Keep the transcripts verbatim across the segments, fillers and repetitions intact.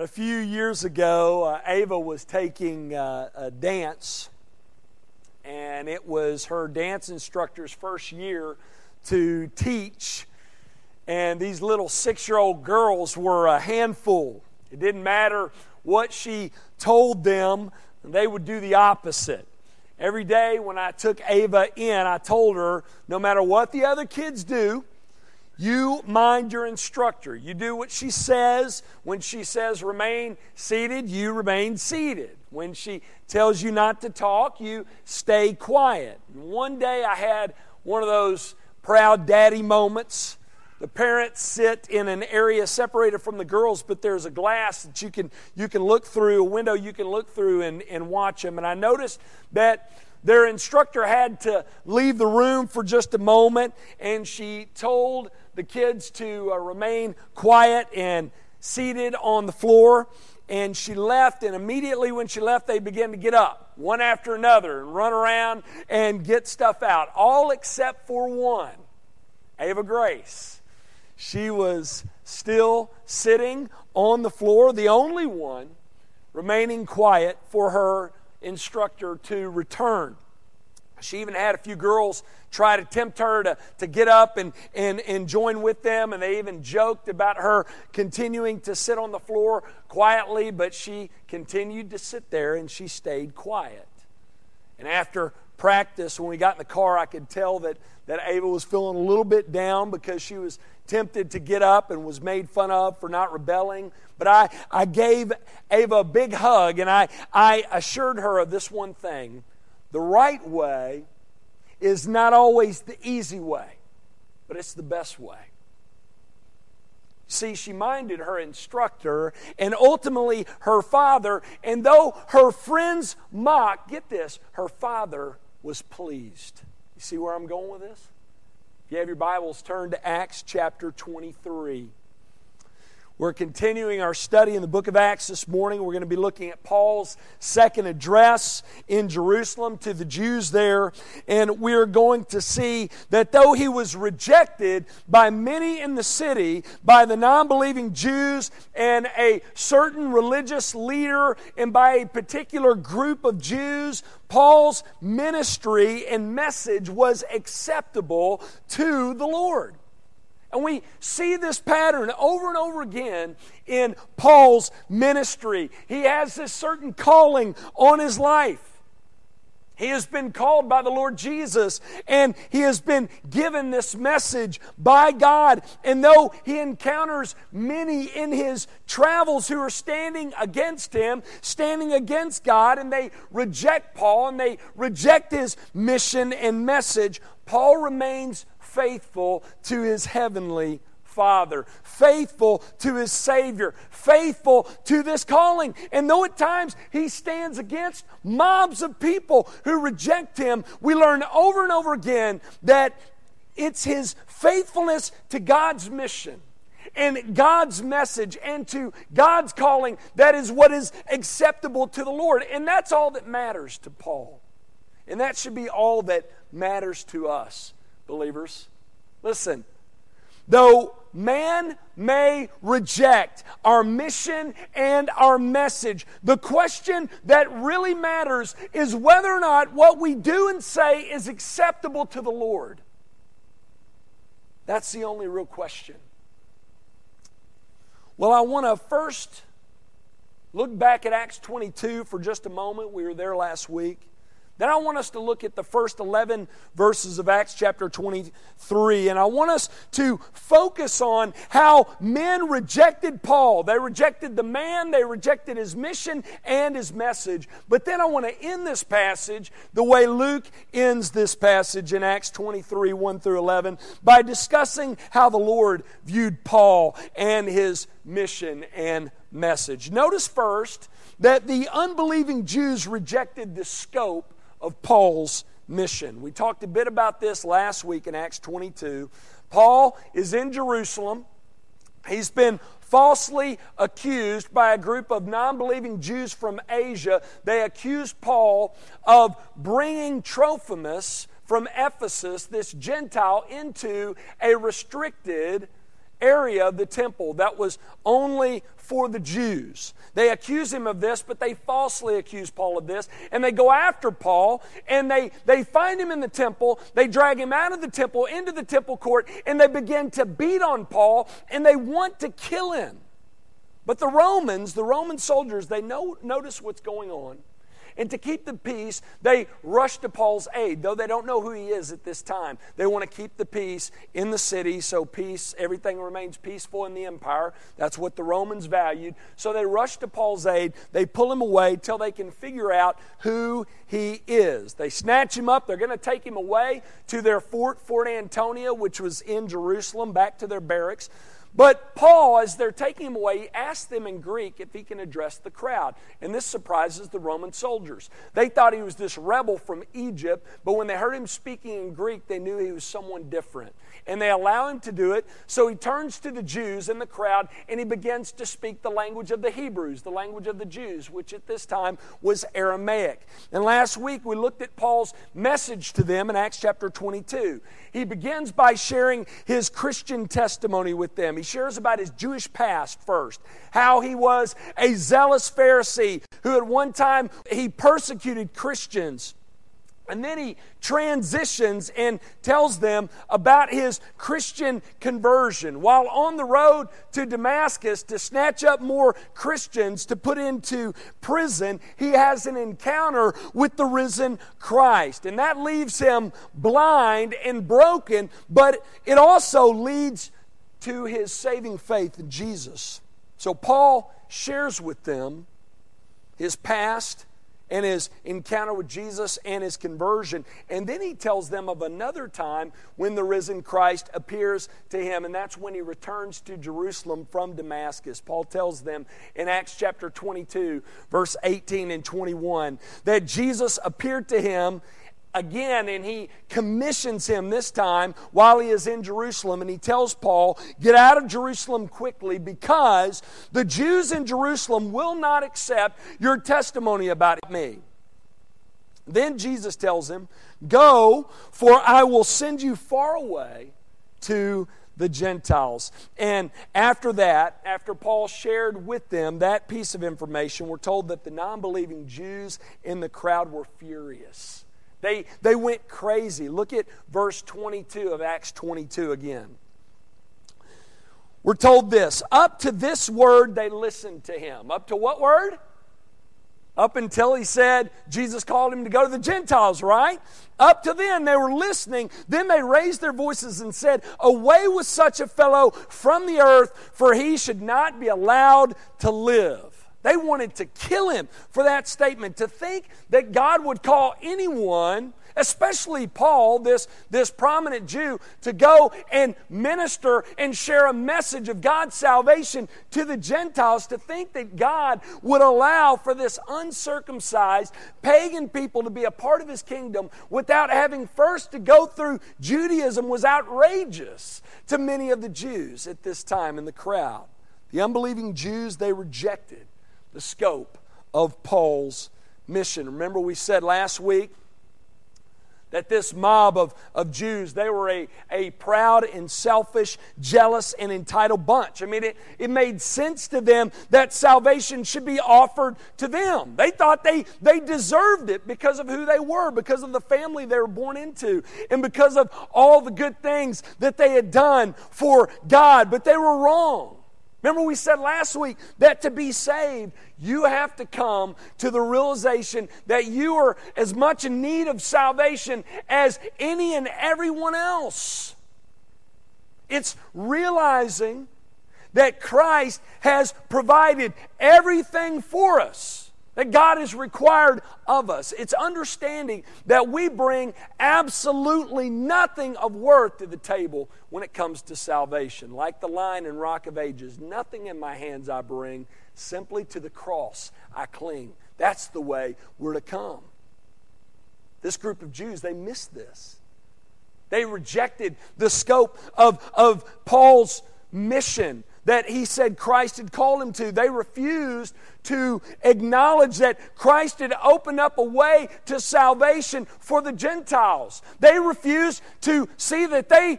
A few years ago, uh, Ava was taking uh, a dance, and it was her dance instructor's first year to teach. And these little six-year-old girls were a handful. It didn't matter what she told them, they would do the opposite. Every day when I took Ava in, I told her, no matter what the other kids do, you mind your instructor. You do what she says. When she says remain seated, you remain seated. When she tells you not to talk, you stay quiet. And one day I had one of those proud daddy moments. The parents sit in an area separated from the girls, but there's a glass that you can you can look through, a window you can look through and, and watch them. And I noticed that their instructor had to leave the room for just a moment, and she told the kids to uh, remain quiet and seated on the floor. And she left, and immediately when she left, they began to get up, one after another, and run around and get stuff out, all except for one, Ava Grace. She was still sitting on the floor, the only one remaining quiet for her instructor to return. She even had a few girls try to tempt her to, to get up and, and, and join with them, and they even joked about her continuing to sit on the floor quietly, but she continued to sit there, and she stayed quiet. And after practice, when we got in the car, I could tell that, that Ava was feeling a little bit down because she was tempted to get up and was made fun of for not rebelling. But I, I gave Ava a big hug, and I, I assured her of this one thing. The right way is not always the easy way, but it's the best way. See, she minded her instructor and ultimately her father, and though her friends mocked, get this, her father was pleased. You see where I'm going with this? If you have your Bibles, turn to Acts chapter twenty-three. We're continuing our study in the book of Acts this morning. We're going to be looking at Paul's second address in Jerusalem to the Jews there. And we're going to see that though he was rejected by many in the city, by the non-believing Jews and a certain religious leader and by a particular group of Jews, Paul's ministry and message was acceptable to the Lord. And we see this pattern over and over again in Paul's ministry. He has this certain calling on his life. He has been called by the Lord Jesus, and he has been given this message by God. And though he encounters many in his travels who are standing against him, standing against God, and they reject Paul, and they reject his mission and message, Paul remains faithful to his heavenly Father, faithful to his Savior, faithful to this calling. And though at times he stands against mobs of people who reject him, we learn over and over again that it's his faithfulness to God's mission and God's message and to God's calling that is what is acceptable to the Lord. And that's all that matters to Paul. And that should be all that matters to us. Believers, listen, though man may reject our mission and our message, the question that really matters is whether or not what we do and say is acceptable to the Lord. That's the only real question. Well, I want to first look back at Acts twenty-two for just a moment. We were there last week. Then I want us to look at the first eleven verses of Acts chapter twenty-three, and I want us to focus on how men rejected Paul. They rejected the man, they rejected his mission and his message. But then I want to end this passage the way Luke ends this passage in Acts twenty-three, one through eleven, by discussing how the Lord viewed Paul and his mission and message. Notice first that the unbelieving Jews rejected the scope of Paul's mission. We talked a bit about this last week in Acts twenty-two. Paul is in Jerusalem. He's been falsely accused by a group of non-believing Jews from Asia. They accused Paul of bringing Trophimus from Ephesus, this Gentile, into a restricted area of the temple that was only for the Jews. They accuse him of this, but they falsely accuse Paul of this. And they go after Paul, and they, they find him in the temple. They drag him out of the temple, into the temple court, and they begin to beat on Paul, and they want to kill him. But the Romans, the Roman soldiers, they know, notice what's going on. And to keep the peace, they rush to Paul's aid, though they don't know who he is at this time. They want to keep the peace in the city, so peace, everything remains peaceful in the empire. That's what the Romans valued. So they rush to Paul's aid. They pull him away till they can figure out who he is. They snatch him up. They're going to take him away to their fort, Fort Antonia, which was in Jerusalem, back to their barracks. But Paul, as they're taking him away, he asks them in Greek if he can address the crowd. And this surprises the Roman soldiers. They thought he was this rebel from Egypt, but when they heard him speaking in Greek, they knew he was someone different. And they allow him to do it, so he turns to the Jews in the crowd, and he begins to speak the language of the Hebrews, the language of the Jews, which at this time was Aramaic. And last week, we looked at Paul's message to them in Acts chapter twenty-two. He begins by sharing his Christian testimony with them. He shares about his Jewish past first, how he was a zealous Pharisee who at one time he persecuted Christians. And then he transitions and tells them about his Christian conversion. While on the road to Damascus to snatch up more Christians to put into prison, he has an encounter with the risen Christ. And that leaves him blind and broken, but it also leads to his saving faith in Jesus. So Paul shares with them his past and his encounter with Jesus and his conversion. And then he tells them of another time when the risen Christ appears to him, and that's when he returns to Jerusalem from Damascus. Paul tells them in Acts chapter twenty-two, verse eighteen and twenty-one, that Jesus appeared to him again, and he commissions him this time while he is in Jerusalem, and he tells Paul, get out of Jerusalem quickly, because the Jews in Jerusalem will not accept your testimony about me. Then Jesus tells him, go, for I will send you far away to the Gentiles. And after that, after Paul shared with them that piece of information, we're told that the non-believing Jews in the crowd were furious. They, they went crazy. Look at verse twenty-two of Acts twenty-two again. We're told this. Up to this word they listened to him. Up to what word? Up until he said, Jesus called him to go to the Gentiles, right? Up to then they were listening. Then they raised their voices and said, away with such a fellow from the earth, for he should not be allowed to live. They wanted to kill him for that statement. To think that God would call anyone, especially Paul, this, this prominent Jew, to go and minister and share a message of God's salvation to the Gentiles, to think that God would allow for this uncircumcised pagan people to be a part of his kingdom without having first to go through Judaism was outrageous to many of the Jews at this time in the crowd. The unbelieving Jews, they rejected the scope of Paul's mission. Remember, we said last week that this mob of, of Jews, they were a, a proud and selfish, jealous and entitled bunch. I mean, it, it made sense to them that salvation should be offered to them. They thought they, they deserved it because of who they were, because of the family they were born into, and because of all the good things that they had done for God. But they were wrong. Remember, we said last week that to be saved, you have to come to the realization that you are as much in need of salvation as any and everyone else. It's realizing that Christ has provided everything for us that God has required of us. It's understanding that we bring absolutely nothing of worth to the table when it comes to salvation. Like the line in Rock of Ages, nothing in my hands I bring, simply to the cross I cling. That's the way we're to come. This group of Jews, they missed this. They rejected the scope of, of Paul's mission that he said Christ had called him to. They refused to acknowledge that Christ had opened up a way to salvation for the Gentiles. They refused to see that they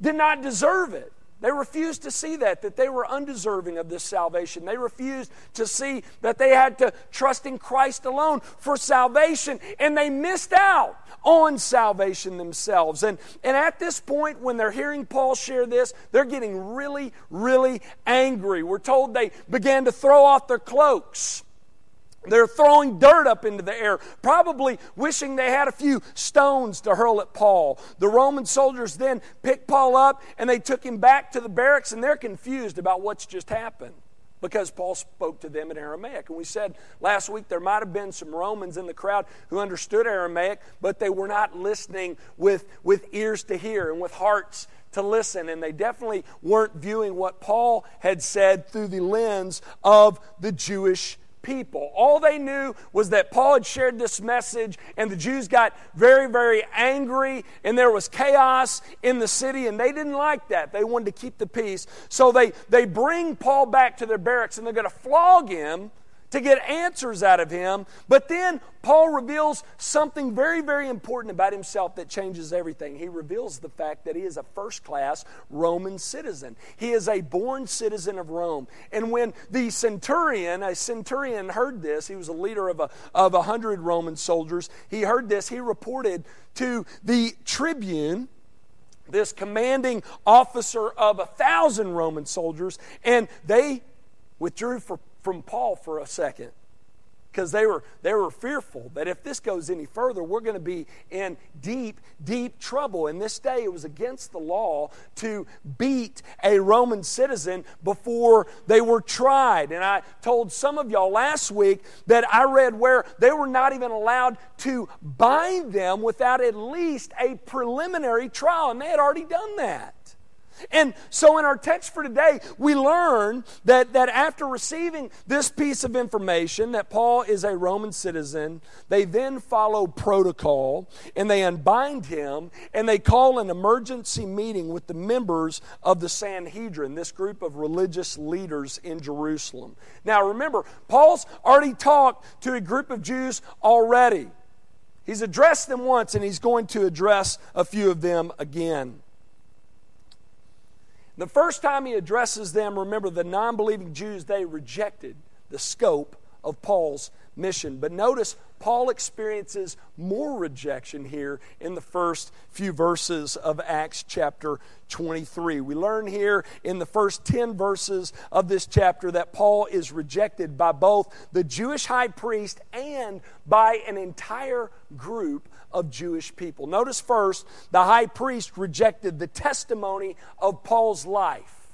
did not deserve it. They refused to see that, that they were undeserving of this salvation. They refused to see that they had to trust in Christ alone for salvation, and they missed out on salvation themselves. And, and at this point, when they're hearing Paul share this, they're getting really, really angry. We're told they began to throw off their cloaks. They're throwing dirt up into the air, probably wishing they had a few stones to hurl at Paul. The Roman soldiers then picked Paul up and they took him back to the barracks, and they're confused about what's just happened because Paul spoke to them in Aramaic. And we said last week there might have been some Romans in the crowd who understood Aramaic, but they were not listening with, with ears to hear and with hearts to listen, and they definitely weren't viewing what Paul had said through the lens of the Jewish people. All they knew was that Paul had shared this message, and the Jews got very, very angry, and there was chaos in the city, and they didn't like that. They wanted to keep the peace. So they, they bring Paul back to their barracks, and they're going to flog him to get answers out of him. But then Paul reveals something very, very important about himself that changes everything. He reveals the fact that he is a first-class Roman citizen. He is a born citizen of Rome. And when the centurion, a centurion heard this, he was a leader of a, of a hundred Roman soldiers, he heard this, he reported to the tribune, this commanding officer of a thousand Roman soldiers, and they withdrew for from Paul for a second, because they were they were fearful that if this goes any further, we're going to be in deep, deep trouble. In this day, it was against the law to beat a Roman citizen before they were tried. And I told some of y'all last week that I read where they were not even allowed to bind them without at least a preliminary trial, and they had already done that. And so in our text for today, we learn that, that after receiving this piece of information, that Paul is a Roman citizen, they then follow protocol, and they unbind him, and they call an emergency meeting with the members of the Sanhedrin, this group of religious leaders in Jerusalem. Now remember, Paul's already talked to a group of Jews already. He's addressed them once, and he's going to address a few of them again. The first time he addresses them, remember, the non-believing Jews, they rejected the scope of Paul's mission. But notice, Paul experiences more rejection here in the first few verses of Acts chapter twenty-three. We learn here in the first ten verses of this chapter that Paul is rejected by both the Jewish high priest and by an entire group of Jewish people. Notice first, the high priest rejected the testimony of Paul's life.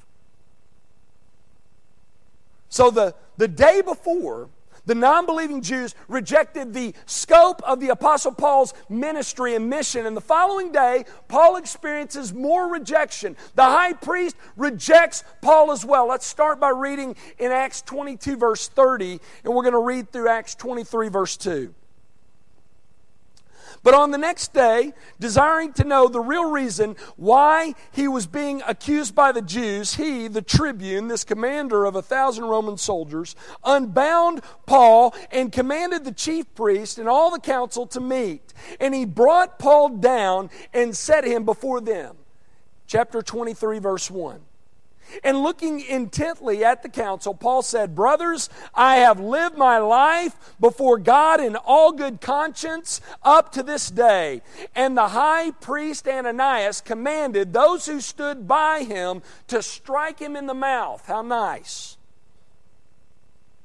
So the, the day before, the non-believing Jews rejected the scope of the Apostle Paul's ministry and mission. And the following day, Paul experiences more rejection. The high priest rejects Paul as well. Let's start by reading in Acts twenty-two, verse thirty, and we're going to read through Acts twenty-three, verse two. But on the next day, desiring to know the real reason why he was being accused by the Jews, he, the tribune, this commander of a thousand Roman soldiers, unbound Paul and commanded the chief priest and all the council to meet. And he brought Paul down and set him before them. Chapter twenty-three, verse one. And looking intently at the council, Paul said, "Brothers, I have lived my life before God in all good conscience up to this day." And the high priest Ananias commanded those who stood by him to strike him in the mouth. How nice.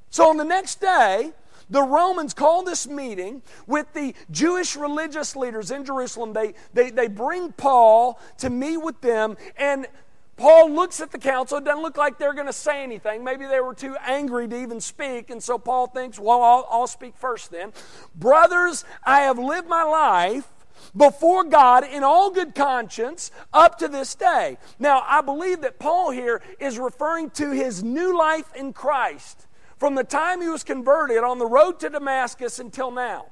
So on the next day, the Romans call this meeting with the Jewish religious leaders in Jerusalem. They, they, they bring Paul to meet with them, and Paul looks at the council. It doesn't look like they're going to say anything. Maybe they were too angry to even speak, and so Paul thinks, well, I'll, I'll speak first then. "Brothers, I have lived my life before God in all good conscience up to this day." Now, I believe that Paul here is referring to his new life in Christ from the time he was converted on the road to Damascus until now.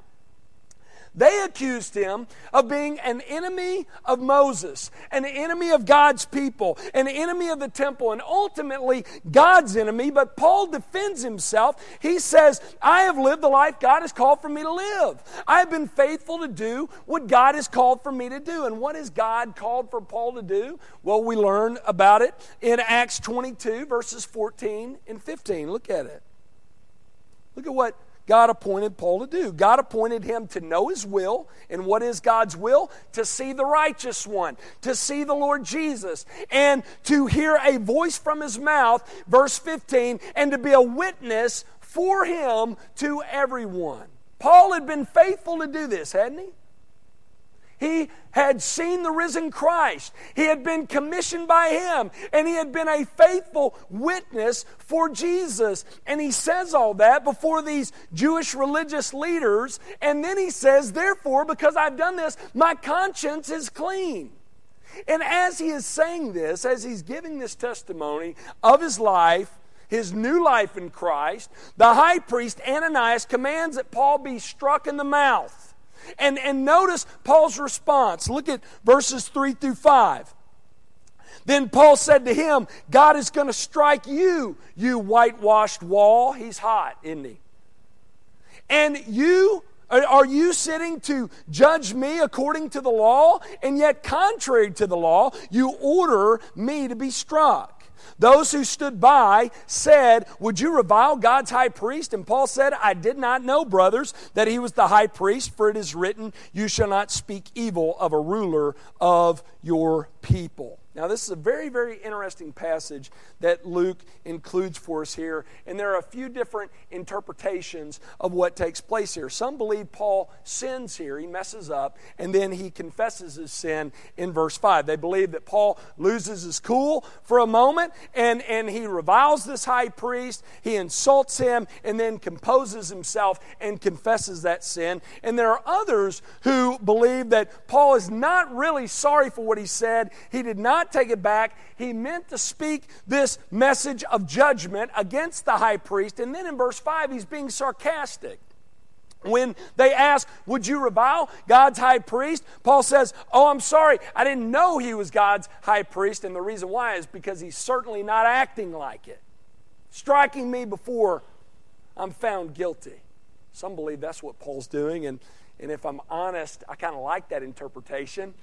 They accused him of being an enemy of Moses, an enemy of God's people, an enemy of the temple, and ultimately God's enemy. But Paul defends himself. He says, I have lived the life God has called for me to live. I have been faithful to do what God has called for me to do. And what has God called for Paul to do? Well, we learn about it in Acts twenty-two, verses fourteen and fifteen. Look at it. Look at what God appointed Paul to do. God appointed him to know his will. And what is God's will? To see the righteous one, to see the Lord Jesus, and to hear a voice from his mouth, verse fifteen, and to be a witness for him to everyone. Paul had been faithful to do this, hadn't he? He had seen the risen Christ. He had been commissioned by him, and he had been a faithful witness for Jesus. And he says all that before these Jewish religious leaders, and then he says, therefore, because I've done this, my conscience is clean. And as he is saying this, as he's giving this testimony of his life, his new life in Christ, the high priest Ananias commands that Paul be struck in the mouth. And, and notice Paul's response. Look at verses three through five. Then Paul said to him, God is going to strike you, you whitewashed wall. He's hot, isn't he? And you, are you sitting to judge me according to the law? And yet contrary to the law, you order me to be struck. Those who stood by said, would you revile God's high priest? And Paul said, I did not know, brothers, that he was the high priest, for it is written, you shall not speak evil of a ruler of your people. Now, this is a very, very interesting passage that Luke includes for us here. And there are a few different interpretations of what takes place here. Some believe Paul sins here. He messes up, and then he confesses his sin in verse five. They believe that Paul loses his cool for a moment, and, and he reviles this high priest. He insults him, and then composes himself and confesses that sin. And there are others who believe that Paul is not really sorry for what he said. He did not take it back. He meant to speak this message of judgment against the high priest. And then in verse five, he's being sarcastic. When they ask, would you revile God's high priest? Paul says, oh, I'm sorry. I didn't know he was God's high priest. And the reason why is because he's certainly not acting like it, striking me before I'm found guilty. Some believe that's what Paul's doing. And, and if I'm honest, I kind of like that interpretation.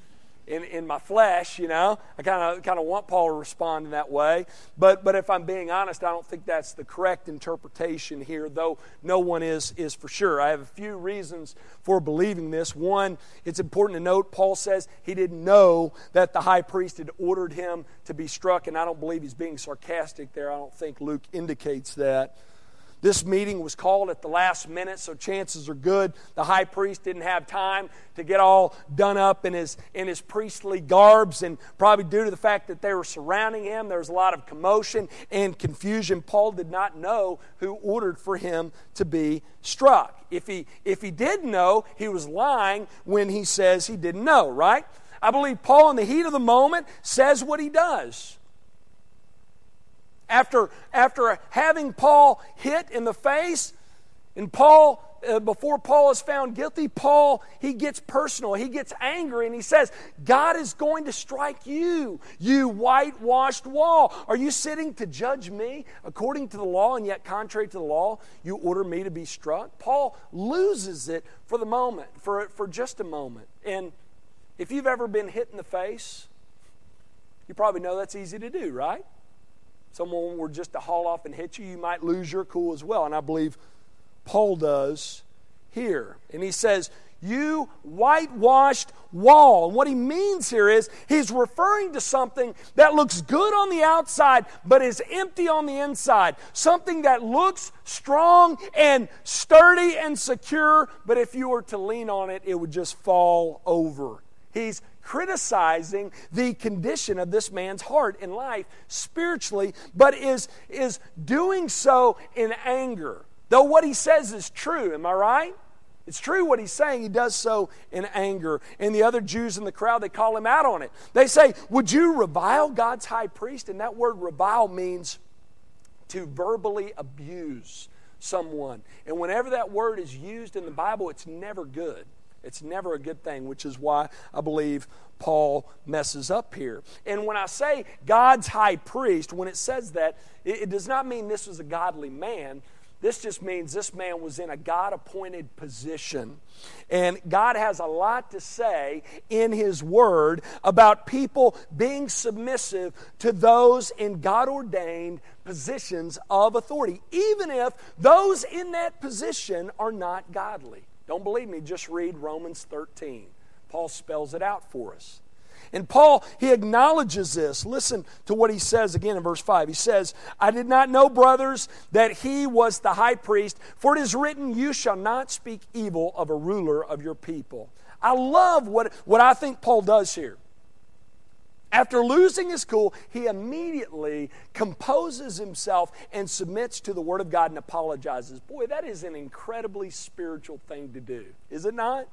In, in my flesh, you know, I kind of kind of want Paul to respond in that way. But but if I'm being honest, I don't think that's the correct interpretation here, though no one is, is for sure. I have a few reasons for believing this. One, it's important to note, Paul says he didn't know that the high priest had ordered him to be struck, and I don't believe he's being sarcastic there. I don't think Luke indicates that. This meeting was called at the last minute, so chances are good the high priest didn't have time to get all done up in his in his priestly garbs, and probably due to the fact that they were surrounding him, there was a lot of commotion and confusion. Paul did not know who ordered for him to be struck. If he if he did know, he was lying when he says he didn't know, right? I believe Paul, in the heat of the moment, says what he does. After, after having Paul hit in the face, and Paul, uh, before Paul is found guilty, Paul, he gets personal. He gets angry, and he says, God is going to strike you, you whitewashed wall. Are you sitting to judge me according to the law, and yet contrary to the law, you order me to be struck? Paul loses it for the moment, for, for just a moment. And if you've ever been hit in the face, you probably know that's easy to do, right? Someone were just to haul off and hit you, you might lose your cool as well. And I believe Paul does here. And he says, you whitewashed wall. And what he means here is he's referring to something that looks good on the outside but is empty on the inside. Something that looks strong and sturdy and secure, but if you were to lean on it, it would just fall over. He's criticizing the condition of this man's heart and life spiritually, but is, is doing so in anger. Though what he says is true, am I right? It's true what he's saying. He does so in anger. And the other Jews in the crowd, they call him out on it. They say, would you revile God's high priest? And that word revile means to verbally abuse someone. And whenever that word is used in the Bible, it's never good. It's never a good thing, which is why I believe Paul messes up here. And when I say God's high priest, when it says that, it, it does not mean this was a godly man. This just means this man was in a God-appointed position. And God has a lot to say in His Word about people being submissive to those in God-ordained positions of authority, even if those in that position are not godly. Don't believe me? Just read Romans thirteen. Paul spells it out for us. And Paul, he acknowledges this. Listen to what he says again in verse five. He says, I did not know, brothers, that he was the high priest, for it is written, you shall not speak evil of a ruler of your people. I love what, what I think Paul does here. After losing his cool, he immediately composes himself and submits to the Word of God and apologizes. Boy, that is an incredibly spiritual thing to do, is it not?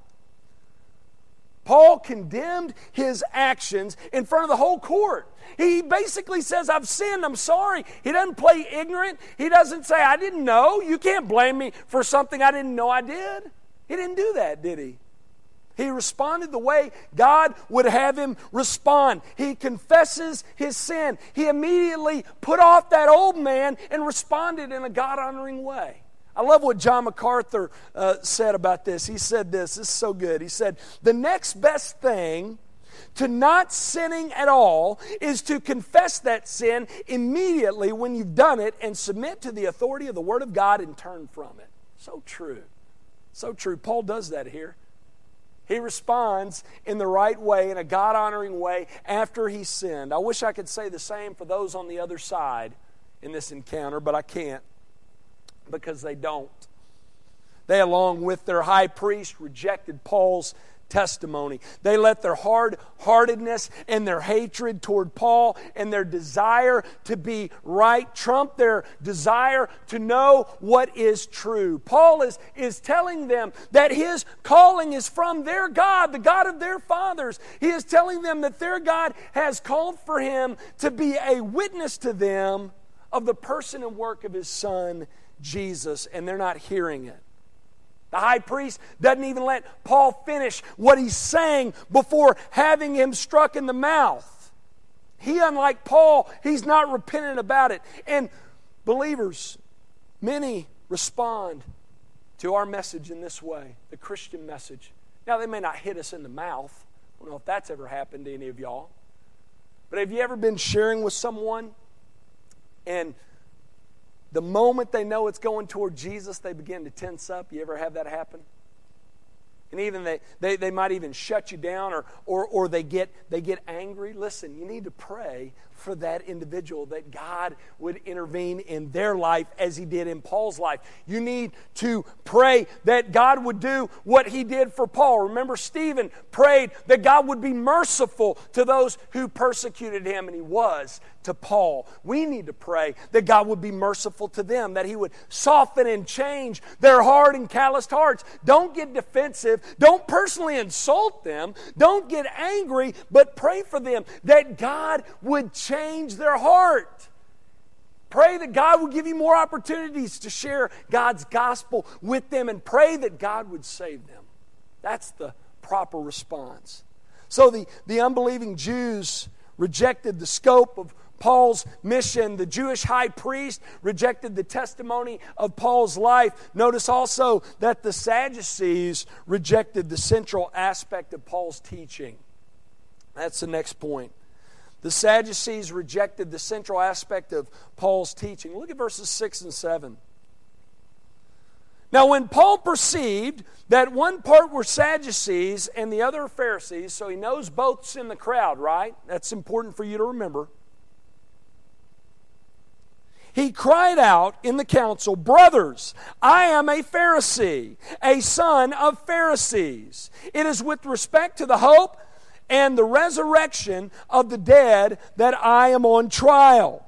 Paul condemned his actions in front of the whole court. He basically says, I've sinned, I'm sorry. He doesn't play ignorant. He doesn't say, I didn't know. You can't blame me for something I didn't know I did. He didn't do that, did he? He responded the way God would have him respond. He confesses his sin. He immediately put off that old man and responded in a God-honoring way. I love what John MacArthur uh, said about this. He said this. This is so good. He said, the next best thing to not sinning at all is to confess that sin immediately when you've done it and submit to the authority of the Word of God and turn from it. So true. So true. Paul does that here. He responds in the right way, in a God-honoring way, after he sinned. I wish I could say the same for those on the other side in this encounter, but I can't. Because they don't. They, along with their high priest, rejected Paul's testimony. They let their hard-heartedness and their hatred toward Paul and their desire to be right trump their desire to know what is true. Paul is, is telling them that his calling is from their God, the God of their fathers. He is telling them that their God has called for him to be a witness to them of the person and work of his Son, Jesus, and they're not hearing it. The high priest doesn't even let Paul finish what he's saying before having him struck in the mouth. He, unlike Paul, he's not repentant about it. And believers, many respond to our message in this way, the Christian message. Now, they may not hit us in the mouth. I don't know if that's ever happened to any of y'all. But have you ever been sharing with someone and the moment they know it's going toward Jesus, they begin to tense up? You ever have that happen? And even they, they, they might even shut you down or, or, or they get, they get angry. Listen, you need to pray for that individual that God would intervene in their life as He did in Paul's life. You need to pray that God would do what He did for Paul. Remember, Stephen prayed that God would be merciful to those who persecuted him, and He was to Paul. We need to pray that God would be merciful to them, that He would soften and change their hard and calloused hearts. Don't get defensive. Don't personally insult them. Don't get angry, but pray for them that God would change their heart. Pray that God would give you more opportunities to share God's gospel with them, and pray that God would save them. That's the proper response. So the, the unbelieving Jews rejected the scope of Paul's mission. The Jewish high priest rejected the testimony of Paul's life. Notice also that the Sadducees rejected the central aspect of Paul's teaching. That's the next point. The Sadducees rejected the central aspect of Paul's teaching. Look at verses six and seven. Now, when Paul perceived that one part were Sadducees and the other Pharisees, so he knows both's in the crowd, right? That's important for you to remember. He cried out in the council, brothers, I am a Pharisee, a son of Pharisees. It is with respect to the hope and the resurrection of the dead that I am on trial.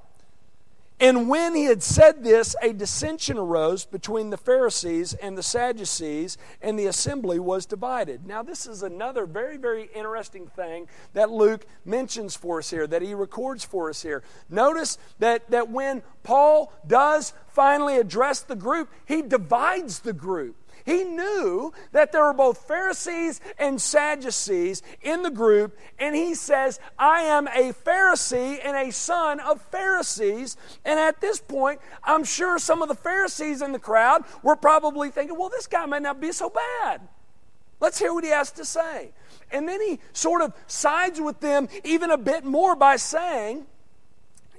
And when he had said this, a dissension arose between the Pharisees and the Sadducees, and the assembly was divided. Now, this is another very, very interesting thing that Luke mentions for us here, that he records for us here. Notice that, that when Paul does finally address the group, he divides the group. He knew that there were both Pharisees and Sadducees in the group, and he says, I am a Pharisee and a son of Pharisees. And at this point, I'm sure some of the Pharisees in the crowd were probably thinking, well, this guy may not be so bad. Let's hear what he has to say. And then he sort of sides with them even a bit more by saying,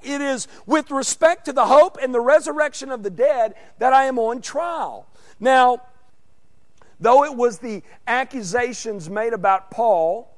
it is with respect to the hope and the resurrection of the dead that I am on trial. Now, though it was the accusations made about Paul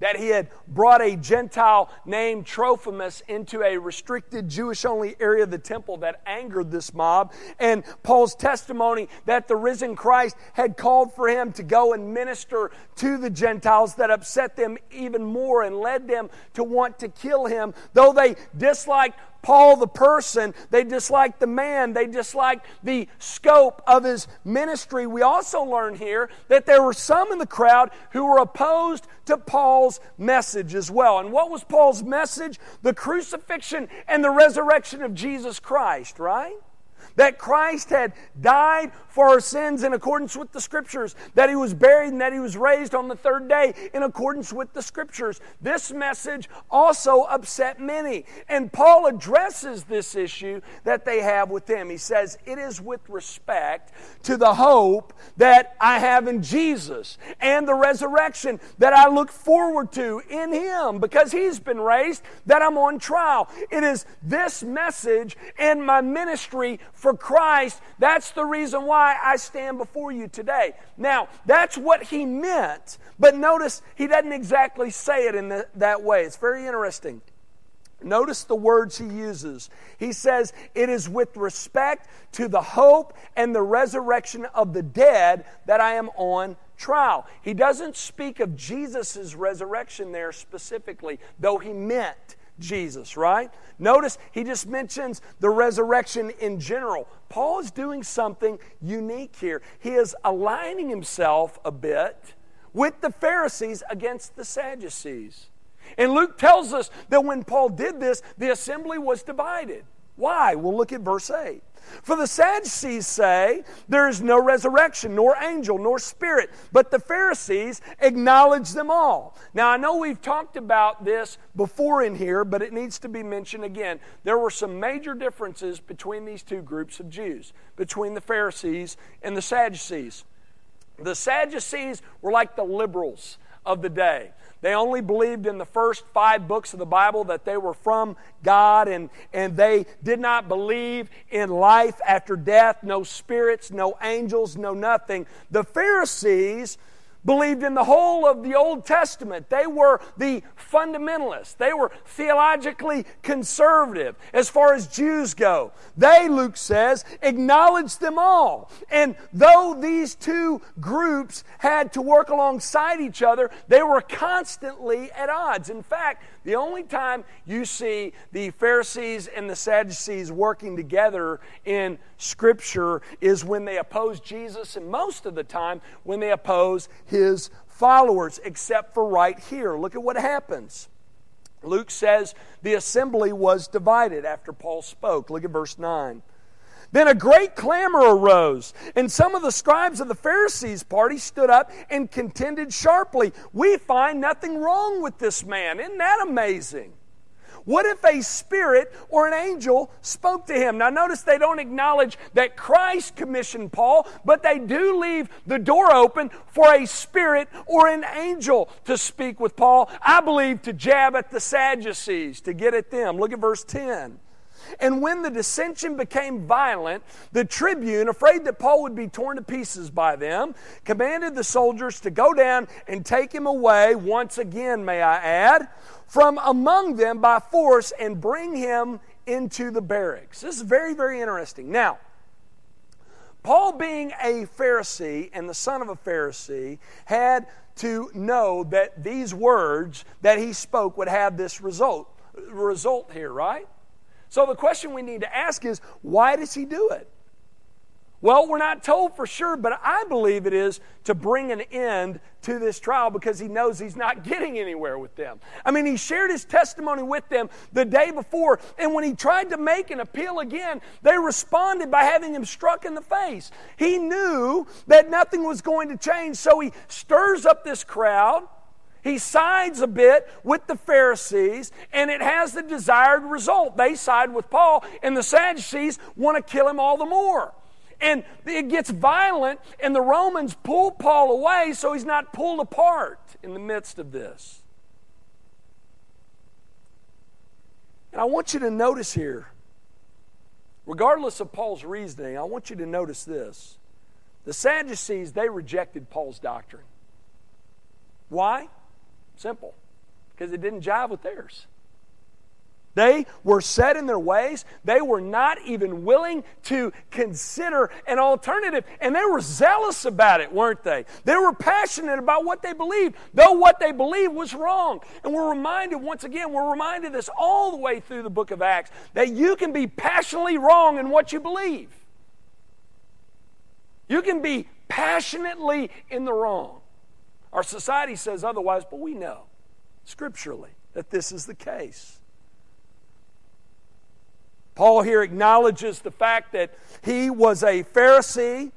that he had brought a Gentile named Trophimus into a restricted Jewish-only area of the temple that angered this mob, and Paul's testimony that the risen Christ had called for him to go and minister to the Gentiles that upset them even more and led them to want to kill him, though they disliked Paul the person, they disliked the man, they disliked the scope of his ministry. We also learn here that there were some in the crowd who were opposed to Paul's message as well. And what was Paul's message? The crucifixion and the resurrection of Jesus Christ, right? That Christ had died for our sins in accordance with the Scriptures, that He was buried and that He was raised on the third day in accordance with the Scriptures. This message also upset many. And Paul addresses this issue that they have with him. He says, it is with respect to the hope that I have in Jesus and the resurrection that I look forward to in Him, because He's been raised, that I'm on trial. It is this message and my ministry for Christ, that's the reason why I stand before you today. Now, that's what he meant, but notice he doesn't exactly say it in the, that way. It's very interesting. Notice the words he uses. He says, it is with respect to the hope and the resurrection of the dead that I am on trial. He doesn't speak of Jesus' resurrection there specifically, though he meant Jesus, right? Notice he just mentions the resurrection in general. Paul is doing something unique here. He is aligning himself a bit with the Pharisees against the Sadducees. And Luke tells us that when Paul did this, the assembly was divided. Why? Well, look at verse eight. For the Sadducees say, there is no resurrection, nor angel, nor spirit, but the Pharisees acknowledge them all. Now, I know we've talked about this before in here, but it needs to be mentioned again. There were some major differences between these two groups of Jews, between the Pharisees and the Sadducees. The Sadducees were like the liberals of the day. They only believed in the first five books of the Bible that they were from God, and, and they did not believe in life after death, no spirits, no angels, no nothing. The Pharisees believed in the whole of the Old Testament. They were the fundamentalists. They were theologically conservative as far as Jews go. They, Luke says, acknowledged them all. And though these two groups had to work alongside each other, they were constantly at odds. In fact, the only time you see the Pharisees and the Sadducees working together in Scripture is when they oppose Jesus, and most of the time when they oppose His followers, except for right here. Look at what happens. Luke says the assembly was divided after Paul spoke. Look at verse nine. Then a great clamor arose, and some of the scribes of the Pharisees' party stood up and contended sharply. We find nothing wrong with this man. Isn't that amazing? What if a spirit or an angel spoke to him? Now notice they don't acknowledge that Christ commissioned Paul, but they do leave the door open for a spirit or an angel to speak with Paul, I believe to jab at the Sadducees, to get at them. Look at verse ten. And when the dissension became violent, the tribune, afraid that Paul would be torn to pieces by them, commanded the soldiers to go down and take him away, once again, may I add, from among them by force and bring him into the barracks. This is very, very interesting. Now, Paul, being a Pharisee and the son of a Pharisee, had to know that these words that he spoke would have this result, result here, right? So the question we need to ask is, why does he do it? Well, we're not told for sure, but I believe it is to bring an end to this trial because he knows he's not getting anywhere with them. I mean, he shared his testimony with them the day before, and when he tried to make an appeal again, they responded by having him struck in the face. He knew that nothing was going to change, so he stirs up this crowd. He sides a bit with the Pharisees, and it has the desired result. They side with Paul, and the Sadducees want to kill him all the more. And it gets violent, and the Romans pull Paul away so he's not pulled apart in the midst of this. And I want you to notice here, regardless of Paul's reasoning, I want you to notice this. The Sadducees, they rejected Paul's doctrine. Why? Simple. Because it didn't jive with theirs. They were set in their ways. They were not even willing to consider an alternative. And they were zealous about it, weren't they? They were passionate about what they believed, though what they believed was wrong. And we're reminded, once again, we're reminded this all the way through the book of Acts, that you can be passionately wrong in what you believe. You can be passionately in the wrong. Our society says otherwise, but we know, scripturally, that this is the case. Paul here acknowledges the fact that he was a Pharisee.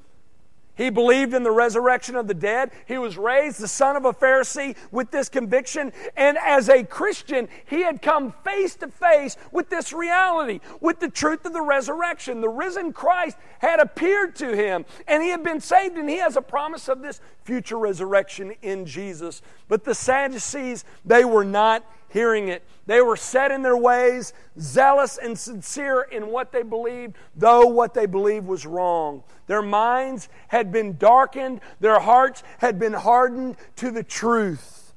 He believed in the resurrection of the dead. He was raised the son of a Pharisee with this conviction. And as a Christian, he had come face to face with this reality, with the truth of the resurrection. The risen Christ had appeared to him, and he had been saved, and he has a promise of this future resurrection in Jesus. But the Sadducees, they were not hearing it. They were set in their ways, zealous and sincere in what they believed, though what they believed was wrong. Their minds had been darkened. Their hearts had been hardened to the truth.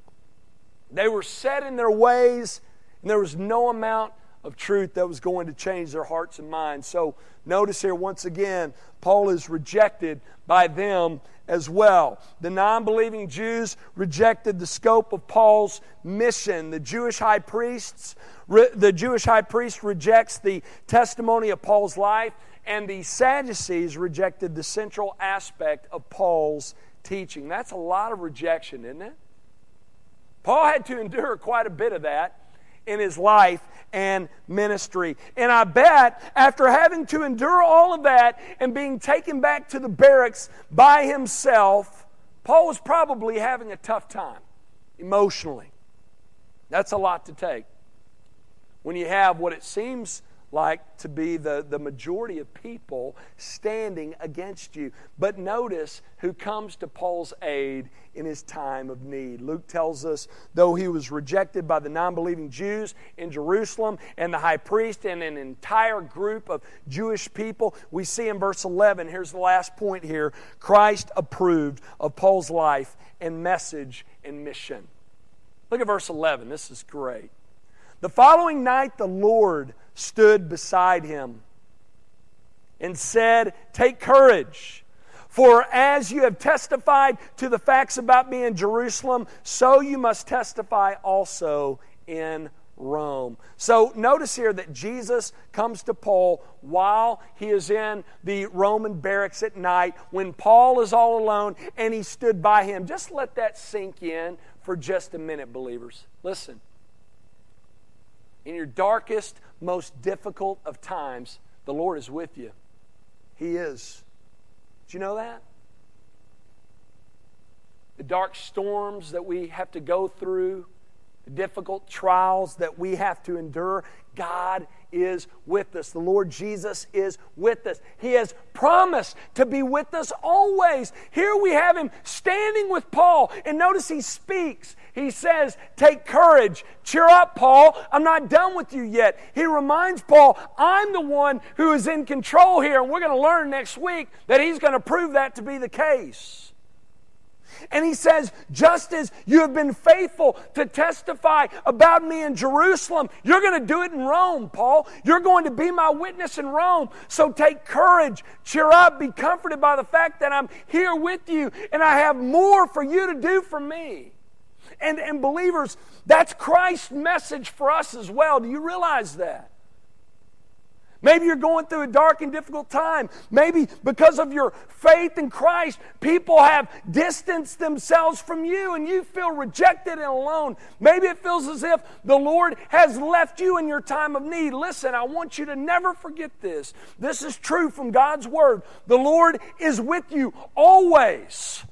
They were set in their ways, and there was no amount of truth that was going to change their hearts and minds. So notice here once again, Paul is rejected by them as well. The non-believing Jews rejected the scope of Paul's mission. The Jewish high priests, re, the Jewish high priest rejects the testimony of Paul's life, and the Sadducees rejected the central aspect of Paul's teaching. That's a lot of rejection, isn't it? Paul had to endure quite a bit of that in his life and ministry. And I bet after having to endure all of that and being taken back to the barracks by himself, Paul was probably having a tough time emotionally. That's a lot to take when you have what it seems like to be the, the majority of people standing against you. But notice who comes to Paul's aid in his time of need. Luke tells us, though he was rejected by the non-believing Jews in Jerusalem and the high priest and an entire group of Jewish people, we see in verse eleven, here's the last point here, Christ approved of Paul's life and message and mission. Look at verse eleven. This is great. The following night the Lord stood beside him and said, "Take courage, for as you have testified to the facts about me in Jerusalem, so you must testify also in Rome." So notice here that Jesus comes to Paul while he is in the Roman barracks at night, when Paul is all alone, and he stood by him. Just let that sink in for just a minute, believers. Listen. In your darkest, most difficult of times, the Lord is with you. He is. Did you know that? The dark storms that we have to go through, the difficult trials that we have to endure, God is with us. The Lord Jesus is with us. He has promised to be with us always. Here we have him standing with Paul, and notice he speaks. He says, "Take courage. Cheer up, Paul. I'm not done with you yet." He reminds Paul, I'm the one who is in control here. And we're going to learn next week that he's going to prove that to be the case. And he says, just as you have been faithful to testify about me in Jerusalem, you're going to do it in Rome, Paul. You're going to be my witness in Rome. So take courage, cheer up, be comforted by the fact that I'm here with you and I have more for you to do for me. And, and believers, that's Christ's message for us as well. Do you realize that? Maybe you're going through a dark and difficult time. Maybe because of your faith in Christ, people have distanced themselves from you and you feel rejected and alone. Maybe it feels as if the Lord has left you in your time of need. Listen, I want you to never forget this. This is true from God's Word. The Lord is with you always.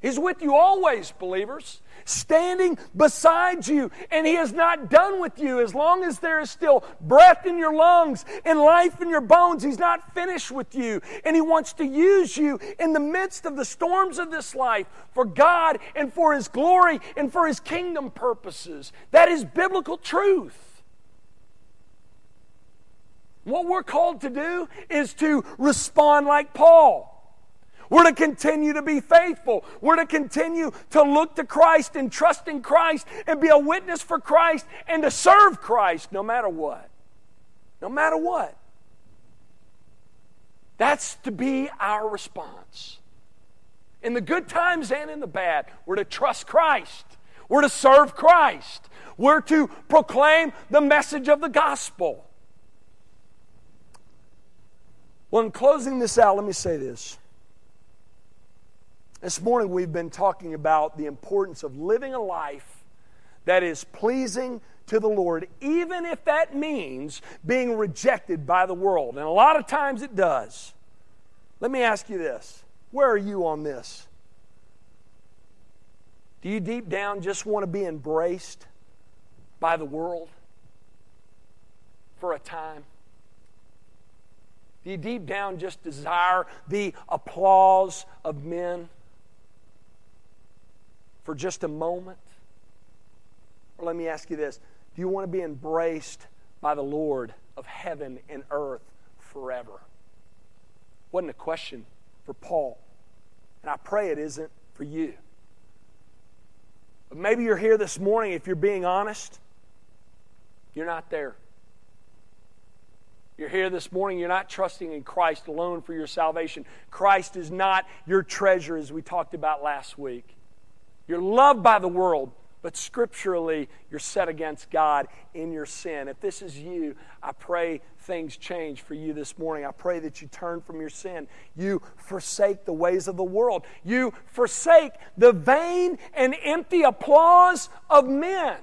He's with you always, believers, standing beside you, and He is not done with you. As long as there is still breath in your lungs and life in your bones, He's not finished with you, and He wants to use you in the midst of the storms of this life for God and for His glory and for His kingdom purposes. That is biblical truth. What we're called to do is to respond like Paul. We're to continue to be faithful. We're to continue to look to Christ and trust in Christ and be a witness for Christ and to serve Christ no matter what. No matter what. That's to be our response. In the good times and in the bad, we're to trust Christ. We're to serve Christ. We're to proclaim the message of the gospel. Well, in closing this out, let me say this. This morning we've been talking about the importance of living a life that is pleasing to the Lord, even if that means being rejected by the world. And a lot of times it does. Let me ask you this. Where are you on this? Do you deep down just want to be embraced by the world for a time? Do you deep down just desire the applause of men for just a moment? Or let me ask you this. Do you want to be embraced by the Lord of heaven and earth forever? Wasn't a question for Paul. And I pray it isn't for you. But maybe you're here this morning, if you're being honest, you're not there. You're here this morning, you're not trusting in Christ alone for your salvation. Christ is not your treasure, as we talked about last week. You're loved by the world, but scripturally, you're set against God in your sin. If this is you, I pray things change for you this morning. I pray that you turn from your sin. You forsake the ways of the world. You forsake the vain and empty applause of men.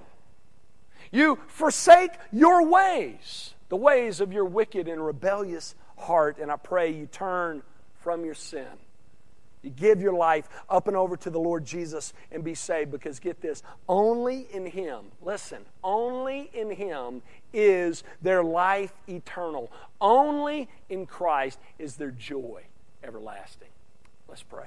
You forsake your ways, the ways of your wicked and rebellious heart, and I pray you turn from your sin. You give your life up and over to the Lord Jesus and be saved, because get this, only in Him, listen, only in Him is their life eternal. Only in Christ is their joy everlasting. Let's pray.